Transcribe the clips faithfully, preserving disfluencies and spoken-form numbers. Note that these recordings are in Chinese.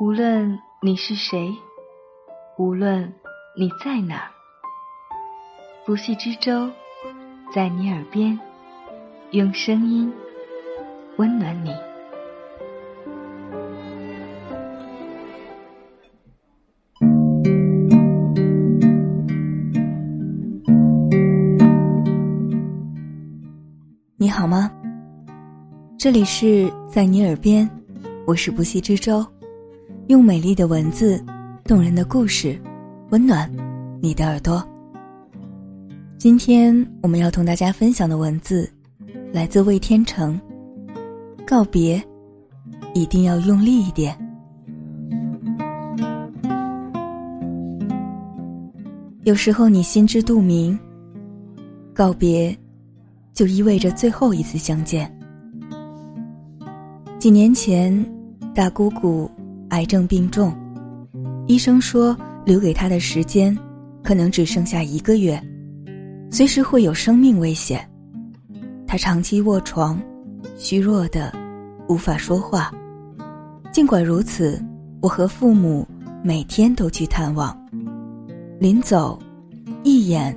无论你是谁，无论你在哪儿，不系之舟在你耳边，用声音温暖你。你好吗？这里是在你耳边，我是不系之舟，用美丽的文字，动人的故事，温暖你的耳朵。今天我们要同大家分享的文字来自魏天成，告别一定要用力一点。有时候你心知肚明，告别就意味着最后一次相见。几年前，大姑姑癌症病重，医生说留给她的时间可能只剩下一个月，随时会有生命危险。他长期卧床，虚弱的无法说话。尽管如此，我和父母每天都去探望，临走一眼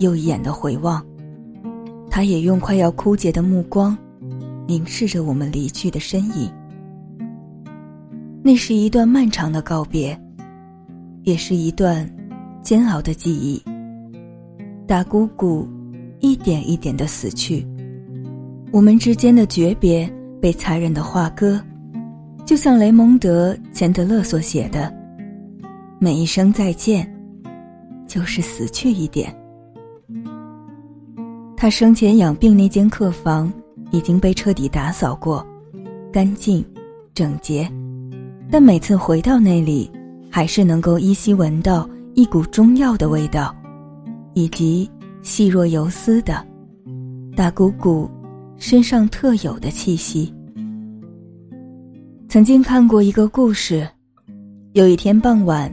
又一眼地回望，他也用快要枯竭的目光凝视着我们离去的身影。那是一段漫长的告别，也是一段煎熬的记忆。大姑姑一点一点地死去，我们之间的诀别被残忍地画割，就像雷蒙德·钱德勒所写的，每一声再见就是死去一点。他生前养病那间客房已经被彻底打扫过，干净整洁，但每次回到那里，还是能够依稀闻到一股中药的味道，以及细若游丝的大姑姑身上特有的气息。曾经看过一个故事，有一天傍晚，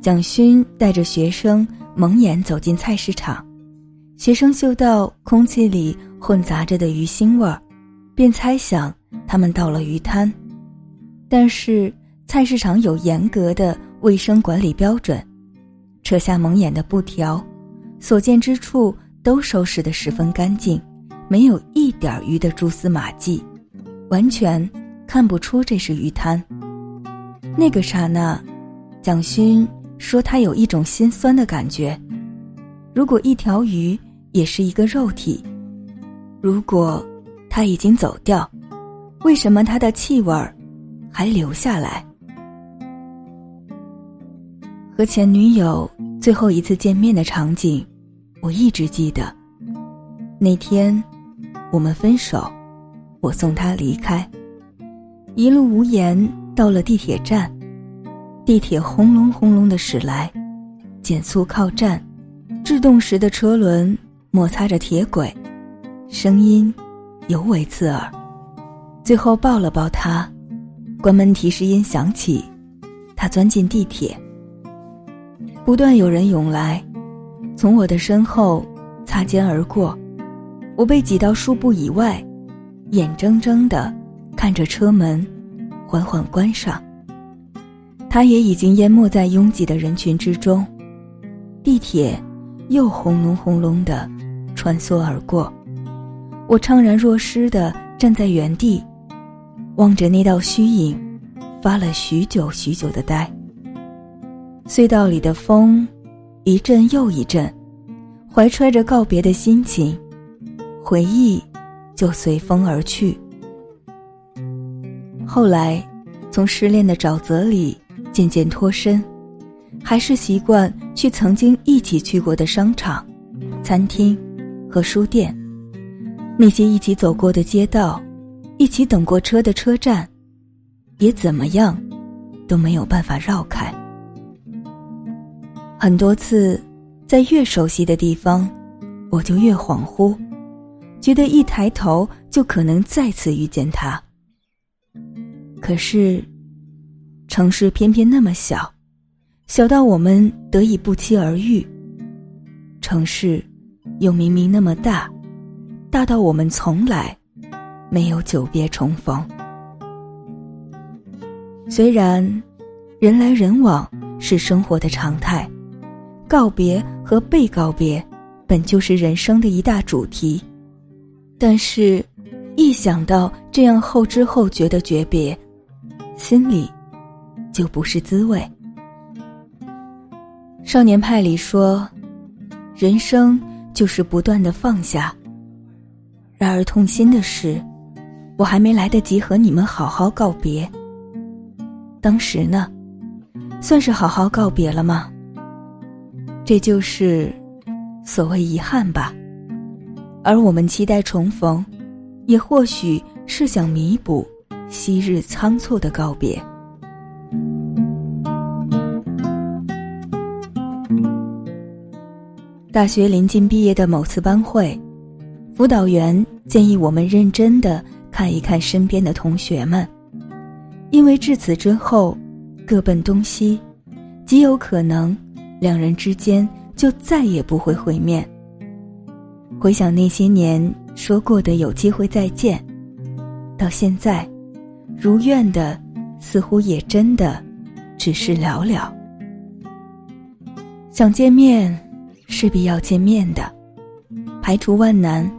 蒋勋带着学生蒙眼走进菜市场，学生嗅到空气里混杂着的鱼腥味儿，便猜想他们到了鱼摊。但是菜市场有严格的卫生管理标准，扯下蒙眼的布条，所见之处都收拾得十分干净，没有一点鱼的蛛丝马迹，完全看不出这是鱼摊。那个刹那，蒋勋说他有一种心酸的感觉。如果一条鱼也是一个肉体，如果他已经走掉，为什么他的气味还留下来？和前女友最后一次见面的场景我一直记得。那天我们分手，我送她离开，一路无言到了地铁站，地铁轰隆轰隆地驶来，减速靠站，制动时的车轮摩擦着铁轨，声音尤为刺耳。最后抱了抱她，关门提示音响起，她钻进地铁。不断有人涌来，从我的身后擦肩而过，我被挤到数步以外，眼睁睁地看着车门缓缓关上。他也已经淹没在拥挤的人群之中，地铁又轰隆轰隆地穿梭而过。我怅然若失地站在原地，望着那道虚影，发了许久许久的呆。隧道里的风一阵又一阵，怀揣着告别的心情，回忆就随风而去。后来从失恋的沼泽里渐渐脱身，还是习惯去曾经一起去过的商场、餐厅和书店，那些一起走过的街道，一起等过车的车站，也怎么样都没有办法绕开。很多次，在越熟悉的地方，我就越恍惚，觉得一抬头就可能再次遇见他。可是，城市偏偏那么小，小到我们得以不期而遇；城市又明明那么大，大到我们从来没有久别重逢。虽然人来人往是生活的常态，告别和被告别本就是人生的一大主题。但是一想到这样后知后觉的诀别，心里就不是滋味。少年派里说，人生就是不断的放下。然而痛心的是，我还没来得及和你们好好告别。当时呢，算是好好告别了吗？这就是所谓遗憾吧。而我们期待重逢，也或许是想弥补昔日仓促的告别。大学临近毕业的某次班会，辅导员建议我们认真地看一看身边的同学们，因为至此之后各奔东西，极有可能两人之间就再也不会会面。回想那些年说过的有机会再见，到现在如愿的似乎也真的只是寥寥。想见面势必要见面的，排除万难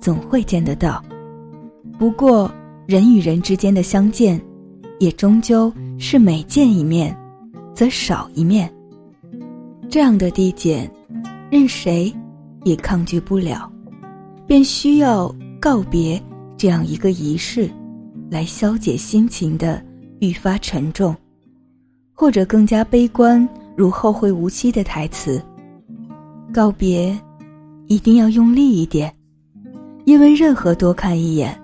总会见得到。不过人与人之间的相见也终究是每见一面则少一面，这样的递减任谁也抗拒不了，便需要告别这样一个仪式来消解心情的愈发沉重，或者更加悲观如后会无期的台词。告别一定要用力一点，因为任何多看一眼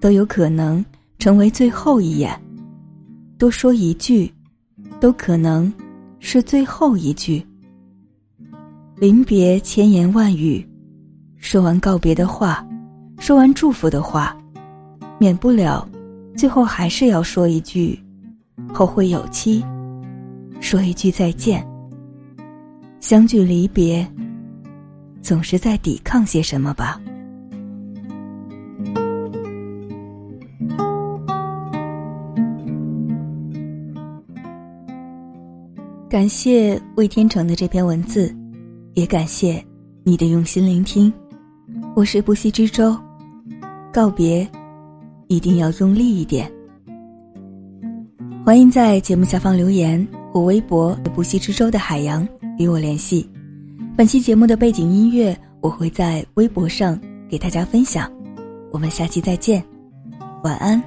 都有可能成为最后一眼，多说一句都可能是最后一句。临别千言万语，说完告别的话，说完祝福的话，免不了最后还是要说一句后会有期，说一句再见。相聚离别，总是在抵抗些什么吧。感谢魏天成的这篇文字，也感谢你的用心聆听。我是不息之舟，告别一定要用力一点。欢迎在节目下方留言或微博不息之舟的海洋与我联系。本期节目的背景音乐我会在微博上给大家分享。我们下期再见，晚安。